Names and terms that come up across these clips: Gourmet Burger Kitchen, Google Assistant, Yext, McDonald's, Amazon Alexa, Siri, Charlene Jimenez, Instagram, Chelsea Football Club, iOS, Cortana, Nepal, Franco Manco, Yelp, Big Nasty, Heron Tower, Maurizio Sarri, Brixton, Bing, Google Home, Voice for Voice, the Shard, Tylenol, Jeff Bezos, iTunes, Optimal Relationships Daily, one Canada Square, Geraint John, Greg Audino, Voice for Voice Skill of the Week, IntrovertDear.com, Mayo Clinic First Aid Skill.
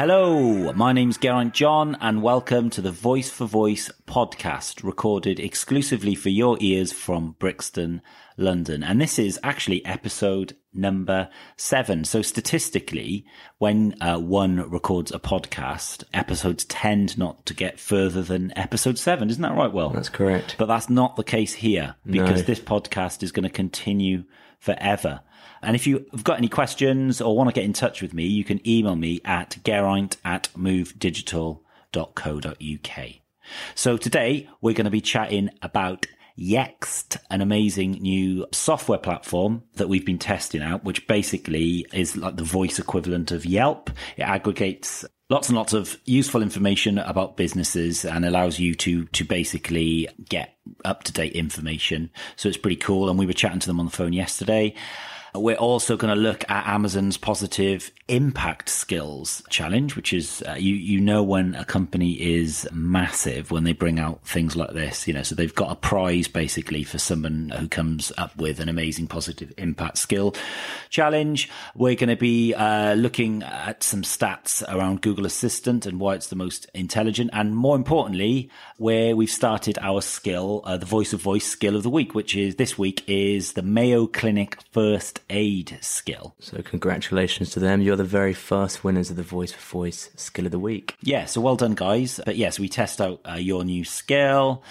Hello, my name's Geraint John and welcome to the Voice for Voice podcast, recorded exclusively for your ears from Brixton, London. And this is actually episode number 7. So statistically, when one records a podcast, episodes tend not to get further than episode 7. Isn't that right, Will? That's correct. But that's not the case here, because this podcast is going to continue forever. And if you've got any questions or want to get in touch with me, you can email me at geraint@movedigital.co.uk. So today we're going to be chatting about Yext, an amazing new software platform that we've been testing out, which basically is like the voice equivalent of Yelp. It aggregates lots and lots of useful information about businesses and allows you to basically get up-to-date information. So it's pretty cool. And we were chatting to them on the phone yesterday. We're also going to look at Amazon's Positive Impact Skills Challenge, which is, you know, when a company is massive, when they bring out things like this, you know, so they've got a prize basically for someone who comes up with an amazing positive impact skill challenge. We're going to be looking at some stats around Google Assistant and why it's the most intelligent. And more importantly, where we've started our skill, the Voice of Voice skill of the week, which is this week is the Mayo Clinic First Aid Skill. So congratulations to them. You're the very first winners of the Voice for Voice Skill of the Week. Yeah, so well done, guys. But yes, we test out your new skill.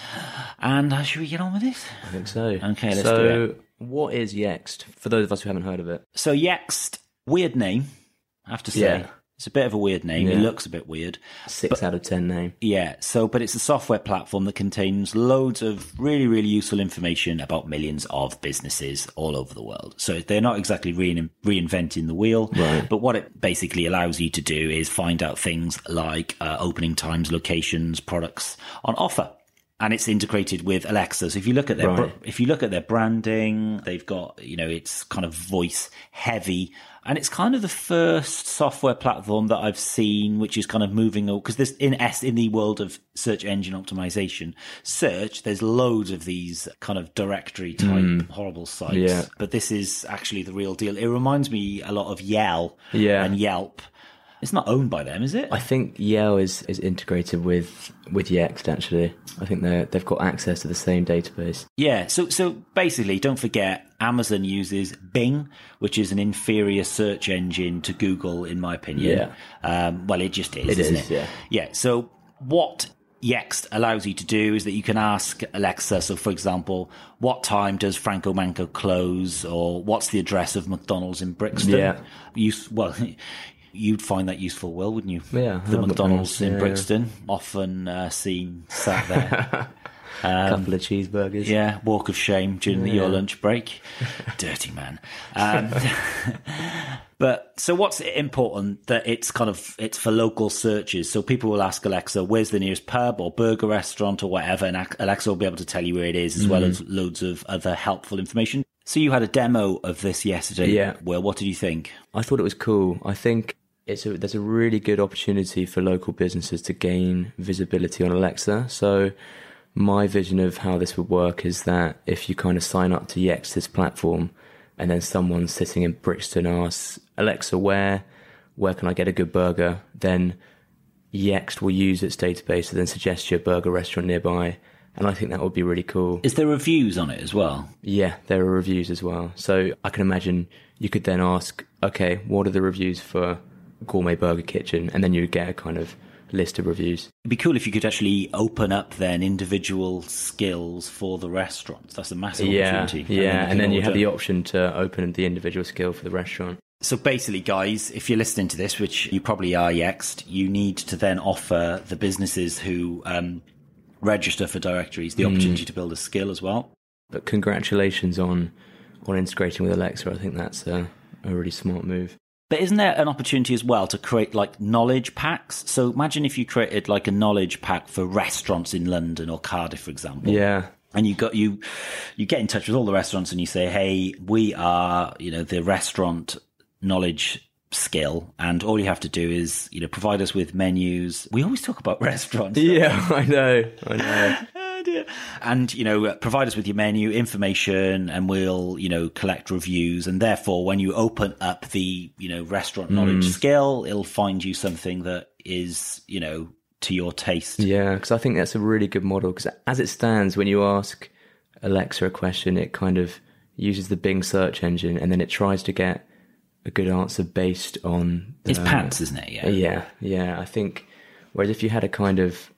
And should we get on with this? I think so. Okay, let's do it. So what is Yext? For those of us who haven't heard of it. So Yext, weird name, I have to say. Yeah. It's a bit of a weird name. Yeah. It looks a bit weird. 6 out of 10 name. Yeah. So, but it's a software platform that contains loads of really, really useful information about millions of businesses all over the world. So they're not exactly reinventing the wheel, right. But what it basically allows you to do is find out things like opening times, locations, products on offer. And it's integrated with Alexa. So if you look at their, if you look at their branding, they've got, you know, it's kind of voice heavy. And it's kind of the first software platform that I've seen, which is kind of moving, because there's in the world of search engine optimization, there's loads of these kind of directory type horrible sites. Yeah. But this is actually the real deal. It reminds me a lot of and Yelp. It's not owned by them, is it? I think Yale is integrated with Yext, actually. I think they've got access to the same database. Yeah, so basically, don't forget, Amazon uses Bing, which is an inferior search engine to Google, in my opinion. Yeah. Well, it just is, isn't it? Yeah. Yeah, so what Yext allows you to do is that you can ask Alexa, so for example, what time does Franco Manco close, or what's the address of McDonald's in Brixton? Yeah. You'd find that useful, Will, wouldn't you? Yeah. The McDonald's in Brixton, often seen sat there. A couple of cheeseburgers. Yeah, walk of shame during your lunch break. Dirty man. But so what's important that it's for local searches. So people will ask Alexa, where's the nearest pub or burger restaurant or whatever, and Alexa will be able to tell you where it is, as well as loads of other helpful information. So you had a demo of this yesterday. Yeah. Well, what did you think? I thought it was cool. I think there's a really good opportunity for local businesses to gain visibility on Alexa. So my vision of how this would work is that if you kind of sign up to Yext, this platform, and then someone sitting in Brixton asks, Alexa, where can I get a good burger? Then Yext will use its database to then suggest you a burger restaurant nearby. And I think that would be really cool. Is there reviews on it as well? Yeah, there are reviews as well. So I can imagine you could then ask, okay, what are the reviews for Gourmet Burger Kitchen? And then you would get a kind of list of reviews. It'd be cool if you could actually open up then individual skills for the restaurants. That's a massive opportunity. Yeah, and then you have the option to open the individual skill for the restaurant. So basically, guys, if you're listening to this, which you probably are, Yext, you need to then offer the businesses who register for directories the opportunity to build a skill as well. But congratulations on integrating with Alexa. I think that's a really smart move. But isn't there an opportunity as well to create like knowledge packs? So imagine if you created like a knowledge pack for restaurants in London or Cardiff, for example. Yeah. And you get in touch with all the restaurants and you say, hey, we are, you know, the restaurant knowledge skill, and all you have to do is, you know, provide us with menus. We always talk about restaurants. Yeah, I know. idea. And, you know, provide us with your menu information and we'll, you know, collect reviews. And therefore, when you open up the, you know, restaurant knowledge skill, it'll find you something that is, you know, to your taste. Yeah, because I think that's a really good model. Because as it stands, when you ask Alexa a question, it kind of uses the Bing search engine and then it tries to get a good answer based on... the, it's pants, isn't it? Yeah. I think, whereas if you had a kind of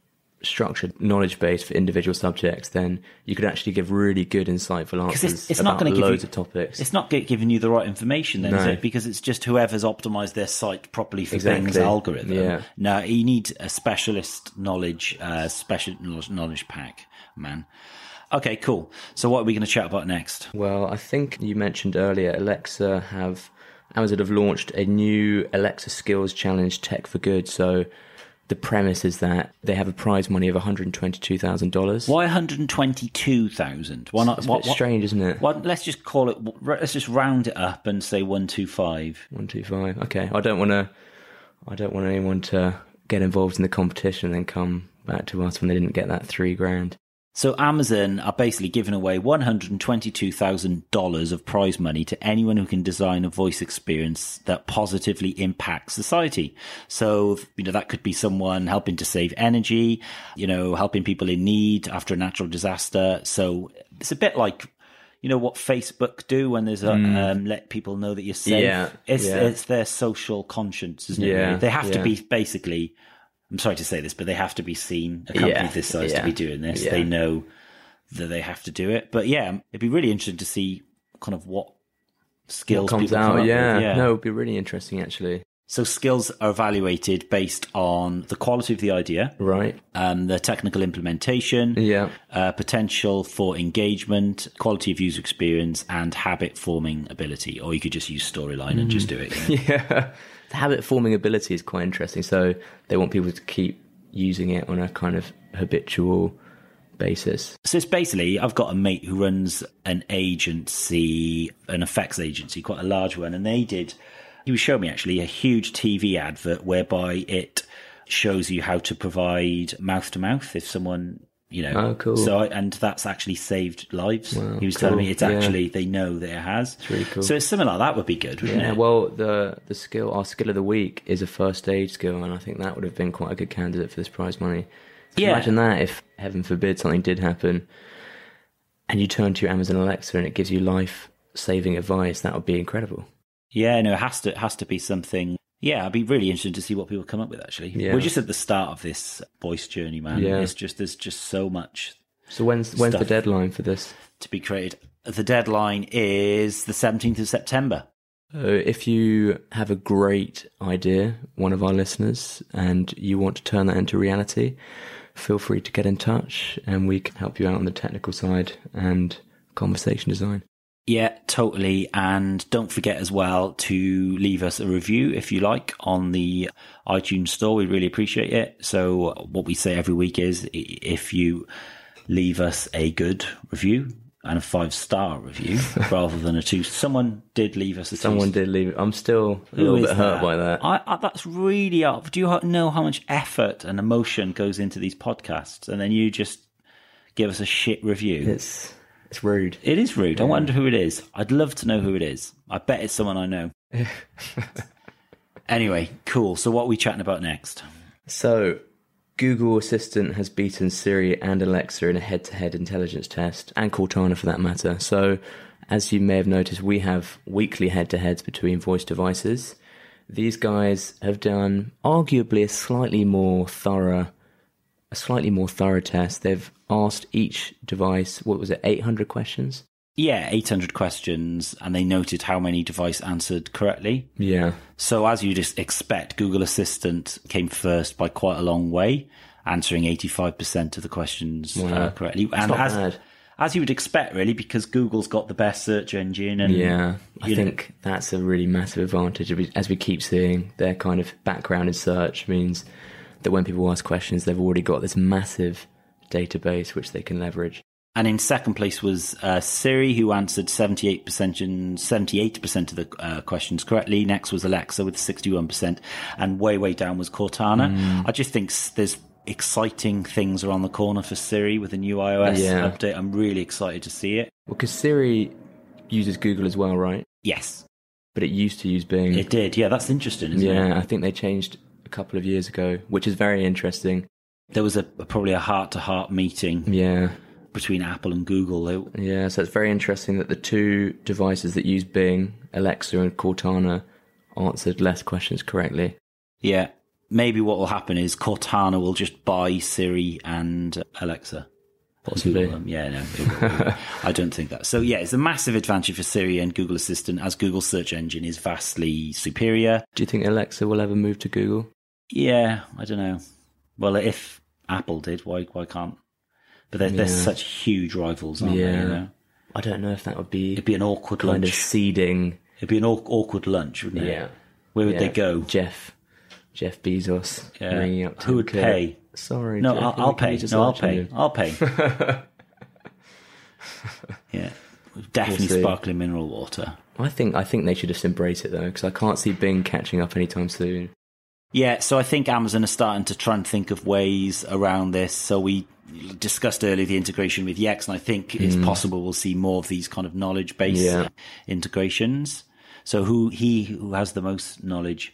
structured knowledge base for individual subjects, then you could actually give really good, insightful answers about loads of topics. It's not giving you the right information then, is it? Because it's just whoever's optimized their site properly for Bing's algorithm. Yeah. No, you need a specialist knowledge pack, man. Okay, cool. So what are we going to chat about next? Well, I think you mentioned earlier Amazon have launched a new Alexa Skills Challenge Tech for Good. So the premise is that they have a prize money of $122,000. Why $122,000? Why not? It's a bit strange, isn't it? Well, let's just round it up and say 125. 125. Okay. I don't want anyone to get involved in the competition and then come back to us when they didn't get that $3,000. So Amazon are basically giving away $122,000 of prize money to anyone who can design a voice experience that positively impacts society. So, you know, that could be someone helping to save energy, you know, helping people in need after a natural disaster. So it's a bit like, you know, what Facebook do when there's let people know that you're safe. Yeah. It's their social conscience, isn't it? Yeah. They have to be basically... I'm sorry to say this, but they have to be seen, a company this size, to be doing this. Yeah. They know that they have to do it. But yeah, it'd be really interesting to see kind of what skills people come out with. Yeah, no, it'd be really interesting, actually. So skills are evaluated based on the quality of the idea, right? The technical implementation, potential for engagement, quality of user experience, and habit-forming ability. Or you could just use storyline and just do it. You know? Yeah. The habit-forming ability is quite interesting. So they want people to keep using it on a kind of habitual basis. So it's basically, I've got a mate who runs an agency, an effects agency, quite a large one, and he showed me actually a huge TV advert whereby it shows you how to provide mouth-to-mouth if someone... You know, oh, cool. So, and that's actually saved lives. Wow, he was telling me it's actually, they know that it has. It's really cool. So it's something like that would be good, wouldn't it? Well, our skill of the week is a first aid skill, and I think that would have been quite a good candidate for this prize money. Imagine that if, heaven forbid, something did happen, and you turn to your Amazon Alexa and it gives you life-saving advice. That would be incredible. Yeah, no, it has to be something. Yeah, I'd be really interested to see what people come up with, actually. Yeah. We're just at the start of this voice journey, man. Yeah. There's just so much. So when's the deadline for this? To be created. The deadline is the 17th of September. If you have a great idea, one of our listeners, and you want to turn that into reality, feel free to get in touch and we can help you out on the technical side and conversation design. Yeah, totally. And don't forget as well to leave us a review, if you like, on the iTunes store. We really appreciate it. So what we say every week is, if you leave us a good review and a 5-star review rather than a 2. Someone did leave us a 2. Someone did leave. I'm still a little bit hurt by that. That's really up. Do you know how much effort and emotion goes into these podcasts? And then you just give us a shit review. It's rude. It is rude. Yeah. I wonder who it is. I'd love to know who it is. I bet it's someone I know. Anyway, cool. So what are we chatting about next? So Google Assistant has beaten Siri and Alexa in a head-to-head intelligence test, and Cortana for that matter. So as you may have noticed, we have weekly head-to-heads between voice devices. These guys have done arguably a slightly more thorough test. They've asked each device, 800 questions? Yeah, 800 questions, and they noted how many device answered correctly. Yeah. So as you just expect, Google Assistant came first by quite a long way, answering 85% of the questions correctly. It's and not bad. As you would expect, really, because Google's got the best search engine. And I think that's a really massive advantage. As we keep seeing, their kind of background in search means that when people ask questions, they've already got this massive database which they can leverage. And in second place was Siri, who answered 78% of the questions correctly. Next was Alexa with 61%, and way down was Cortana. I just think there's exciting things around the corner for Siri with the new iOS update. I'm really excited to see it. Well, because Siri uses Google as well, right? Yes. But it used to use Bing. It did. Yeah, that's interesting, isn't it? Yeah, I think they changed a couple of years ago, which is very interesting. There was probably a heart-to-heart meeting between Apple and Google. Yeah, so it's very interesting that the two devices that use Bing, Alexa and Cortana, answered less questions correctly. Yeah, maybe what will happen is Cortana will just buy Siri and Alexa. Possibly. Yeah, no. It I don't think that. So, yeah, it's a massive advantage for Siri and Google Assistant, as Google's search engine is vastly superior. Do you think Alexa will ever move to Google? Yeah, I don't know. Well, if Apple did, why can't? But they're such huge rivals, aren't they? You know? I don't know if that would be... It'd be an awkward kind lunch. Of seeding. It'd be an awkward lunch, wouldn't it? Yeah. Where would they go? Jeff Bezos. Yeah. Ringing up to who would pay? Sorry. No, Jeff, I'll pay. No, I'll pay. Yeah. Definitely sparkling mineral water. I think they should just embrace it, though, because I can't see Bing catching up anytime soon. Yeah, so I think Amazon are starting to try and think of ways around this. So we discussed earlier the integration with Yext, and I think it's possible we'll see more of these kind of knowledge-based integrations. So who has the most knowledge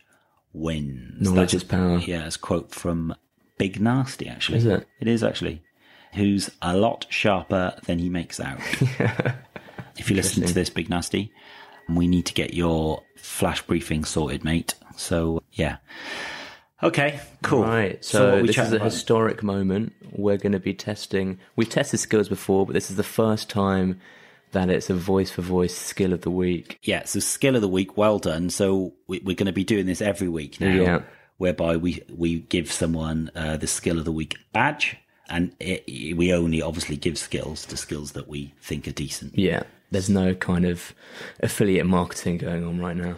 wins. Knowledge is power. Yeah, it's a quote from Big Nasty, actually. Is it? It is, actually. Who's a lot sharper than he makes out. If you listen to this, Big Nasty, we need to get your flash briefing sorted, mate. So, yeah. Okay, cool. Right, so this is a historic moment. We're going to be testing... We've tested skills before, but this is the first time that it's a voice-for-voice skill of the week. Yeah, so skill of the week, well done. So we're going to be doing this every week now, whereby we give someone the skill of the week badge, and we only obviously give skills to skills that we think are decent. Yeah, there's no kind of affiliate marketing going on right now.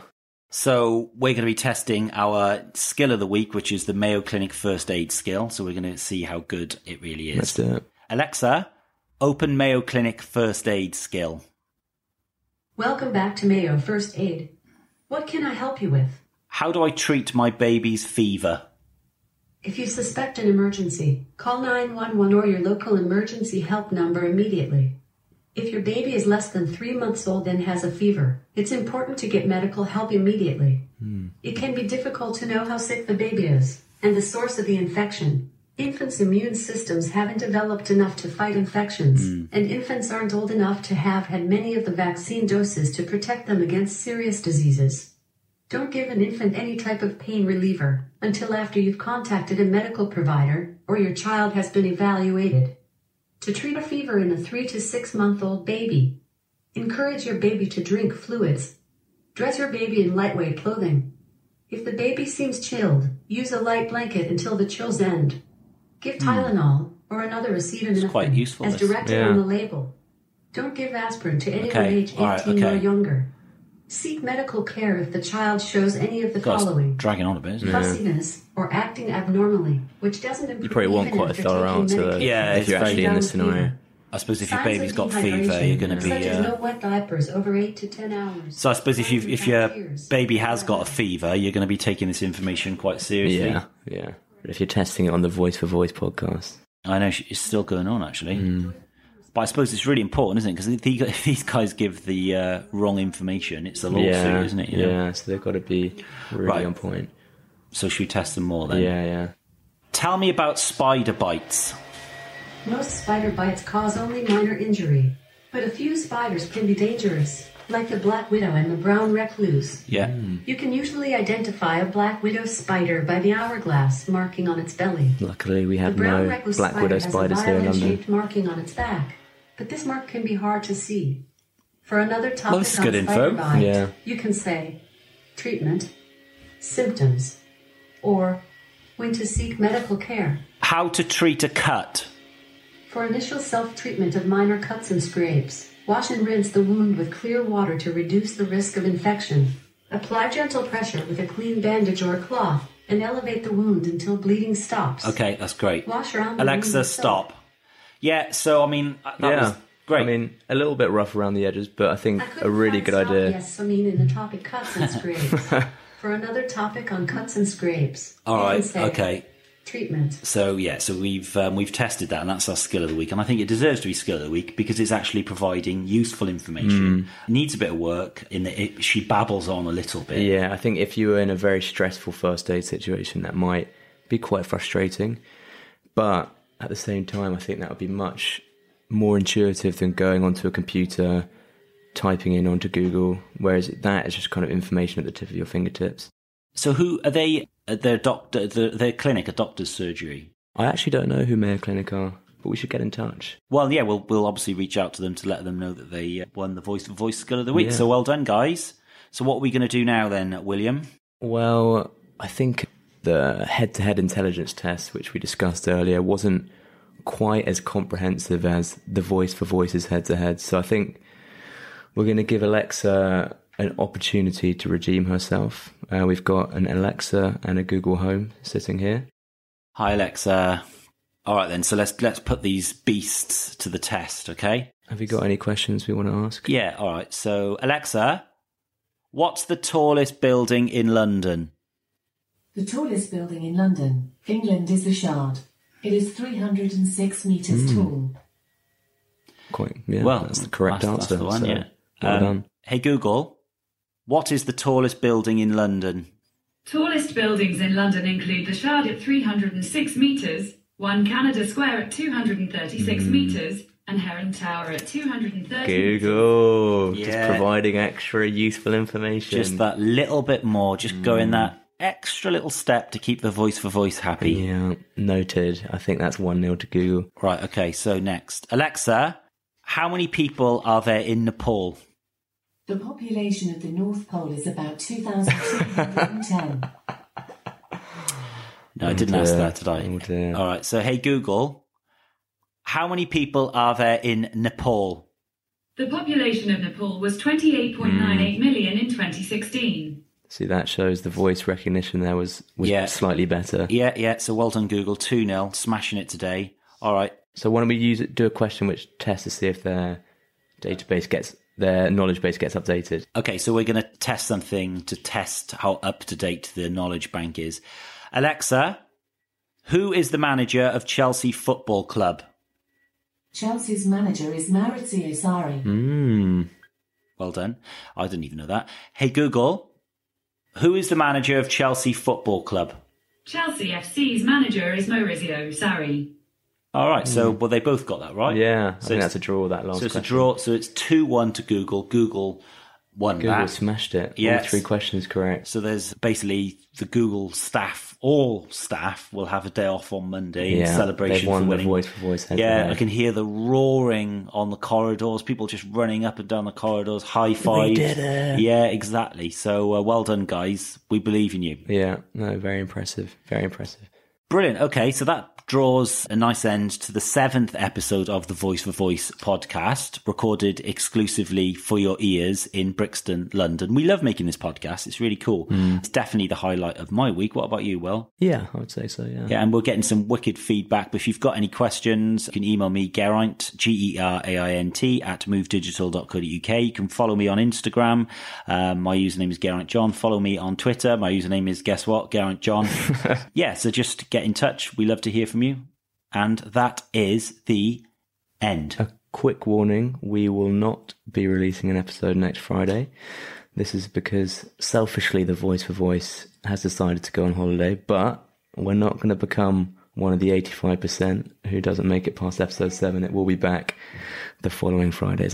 So we're going to be testing our skill of the week, which is the Mayo Clinic First Aid Skill. So we're going to see how good it really is. Let's do it. Alexa, open Mayo Clinic First Aid Skill. Welcome back to Mayo First Aid. What can I help you with? How do I treat my baby's fever? If you suspect an emergency, call 911 or your local emergency help number immediately. If your baby is less than 3 months old and has a fever, it's important to get medical help immediately. It can be difficult to know how sick the baby is and the source of the infection. Infants' immune systems haven't developed enough to fight infections, and infants aren't old enough to have had many of the vaccine doses to protect them against serious diseases. Don't give an infant any type of pain reliever until after you've contacted a medical provider or your child has been evaluated. To treat a fever in a 3 to 6 month old baby, encourage your baby to drink fluids. Dress your baby in lightweight clothing. If the baby seems chilled, use a light blanket until the chills end. Give Tylenol or another acetaminophen as directed on the label. Don't give aspirin to anyone age 18 or younger. Seek medical care if the child shows any of the following. Dragging on a bit, isn't it? Fussiness or acting abnormally, which doesn't improve. You probably want quite a thorough answer, though, if you're actually in this scenario. I suppose if your baby's got fever, you're going to be... Such as no wet diapers over 8 to 10 hours. So I suppose if your baby has got a fever, you're going to be taking this information quite seriously. Yeah. If you're testing it on the Voice for Voice podcast. I know, it's still going on, actually. But I suppose it's really important, isn't it? Because if these guys give the wrong information, it's a lawsuit, isn't it? You know? Yeah, so they've got to be really on point. So should we test them more then? Yeah. Tell me about spider bites. Most spider bites cause only minor injury, but a few spiders can be dangerous, like the black widow and the brown recluse. You can usually identify a black widow spider by the hourglass marking on its belly. Luckily, we have no black widow spiders here in London. The brown recluse spider has a violet-shaped marking on its back, but this mark can be hard to see. For another topic on spider bite, you can say treatment, symptoms, or when to seek medical care. How to treat a cut. For initial self-treatment of minor cuts and scrapes, wash and rinse the wound with clear water to reduce the risk of infection. Apply gentle pressure with a clean bandage or cloth and elevate the wound until bleeding stops. Okay, that's great. Wash around the Alexa, stop. Yeah, so, I mean, that was great. I mean, a little bit rough around the edges, but I think a really good idea. Yes, I mean, in the topic cuts and scrapes. For another topic on cuts and scrapes. All right, okay. treatment. So yeah, so we've tested that, and that's our skill of the week. And I think it deserves to be skill of the week because it's actually providing useful information. It needs a bit of work in that she babbles on a little bit. Yeah, I think if you were in a very stressful first aid situation, that might be quite frustrating. But at the same time, I think that would be much more intuitive than going onto a computer, typing in onto Google, whereas that is just kind of information at the tip of your fingertips. So who are they? Their doctor, their clinic, a doctor's surgery. I actually don't know who Mayo Clinic are, but we should get in touch. Well, yeah, we'll obviously reach out to them to let them know that they won the Voice for Voice Skill of the Week. Yeah. So well done, guys. So what are we going to do now then, William? Well, I think the head-to-head intelligence test, which we discussed earlier, wasn't quite as comprehensive as the Voice for Voice's head-to-head. So I think we're going to give Alexa an opportunity to redeem herself. We've got an Alexa and a Google Home sitting here. Hi, Alexa. All right, then. So let's put these beasts to the test, okay? Have you got any questions we want to ask? Yeah, all right. So, Alexa, what's the tallest building in London? The tallest building in London, England, is the Shard. It is 306 metres tall. Quite, yeah. Well, that's the correct answer. That's the one, so, yeah. Well done. Hey, Google. What is the tallest building in London? Tallest buildings in London include the Shard at 306 metres, one Canada Square at 236 metres, and Heron Tower at 230 Google, meters. Just providing extra useful information. Just that little bit more, just going that extra little step to keep the Voice for Voice happy. Yeah, noted. I think that's 1-0 to Google. Right, okay, so next. Alexa, how many people are there in Nepal? The population of the North Pole is about 2,210. No, I didn't ask that, did I? All right, so hey, Google, how many people are there in Nepal? The population of Nepal was 28.98 million in 2016. See, that shows the voice recognition there was slightly better. Yeah, yeah, so well done, Google, 2-0, smashing it today. All right. So why don't we do a question which tests to see if their database gets... their knowledge base gets updated. Okay, so we're going to test something to test how up-to-date the knowledge bank is. Alexa, who is the manager of Chelsea Football Club? Chelsea's manager is Maurizio Sarri. Well done. I didn't even know that. Hey, Google, who is the manager of Chelsea Football Club? Chelsea FC's manager is Maurizio Sarri. All right, so, well, they both got that right. Yeah, so I think that's a draw, that last question. So it's a draw, so it's 2-1 to Google. Google won that. Google smashed it. Yes. All 3 questions correct. So there's basically the Google staff, all staff, will have a day off on Monday in celebration for winning. They've won the Voice for Voice head. Yeah, I can hear the roaring on the corridors, people just running up and down the corridors, high fives. We did it. Yeah, exactly. So well done, guys. We believe in you. Yeah, no, very impressive, very impressive. Brilliant. Okay, so that draws a nice end to the 7th episode of the Voice for Voice podcast, recorded exclusively for your ears in Brixton, London. We love making this podcast. It's really cool. It's definitely the highlight of my week. What about you, Will? Yeah, I would say so, yeah. Yeah, and we're getting some wicked feedback. But if you've got any questions, you can email me, Geraint, Geraint, @movedigital.co.uk. You can follow me on Instagram. My username is Geraint John. Follow me on Twitter. My username is, guess what, Geraint John. Yeah, so just get in touch. We love to hear from you. And that is the end. A quick warning, we will not be releasing an episode next Friday. This is because selfishly the Voice for Voice has decided to go on holiday, but we're not going to become one of the 85% who doesn't make it past episode 7. It will be back the following Fridays.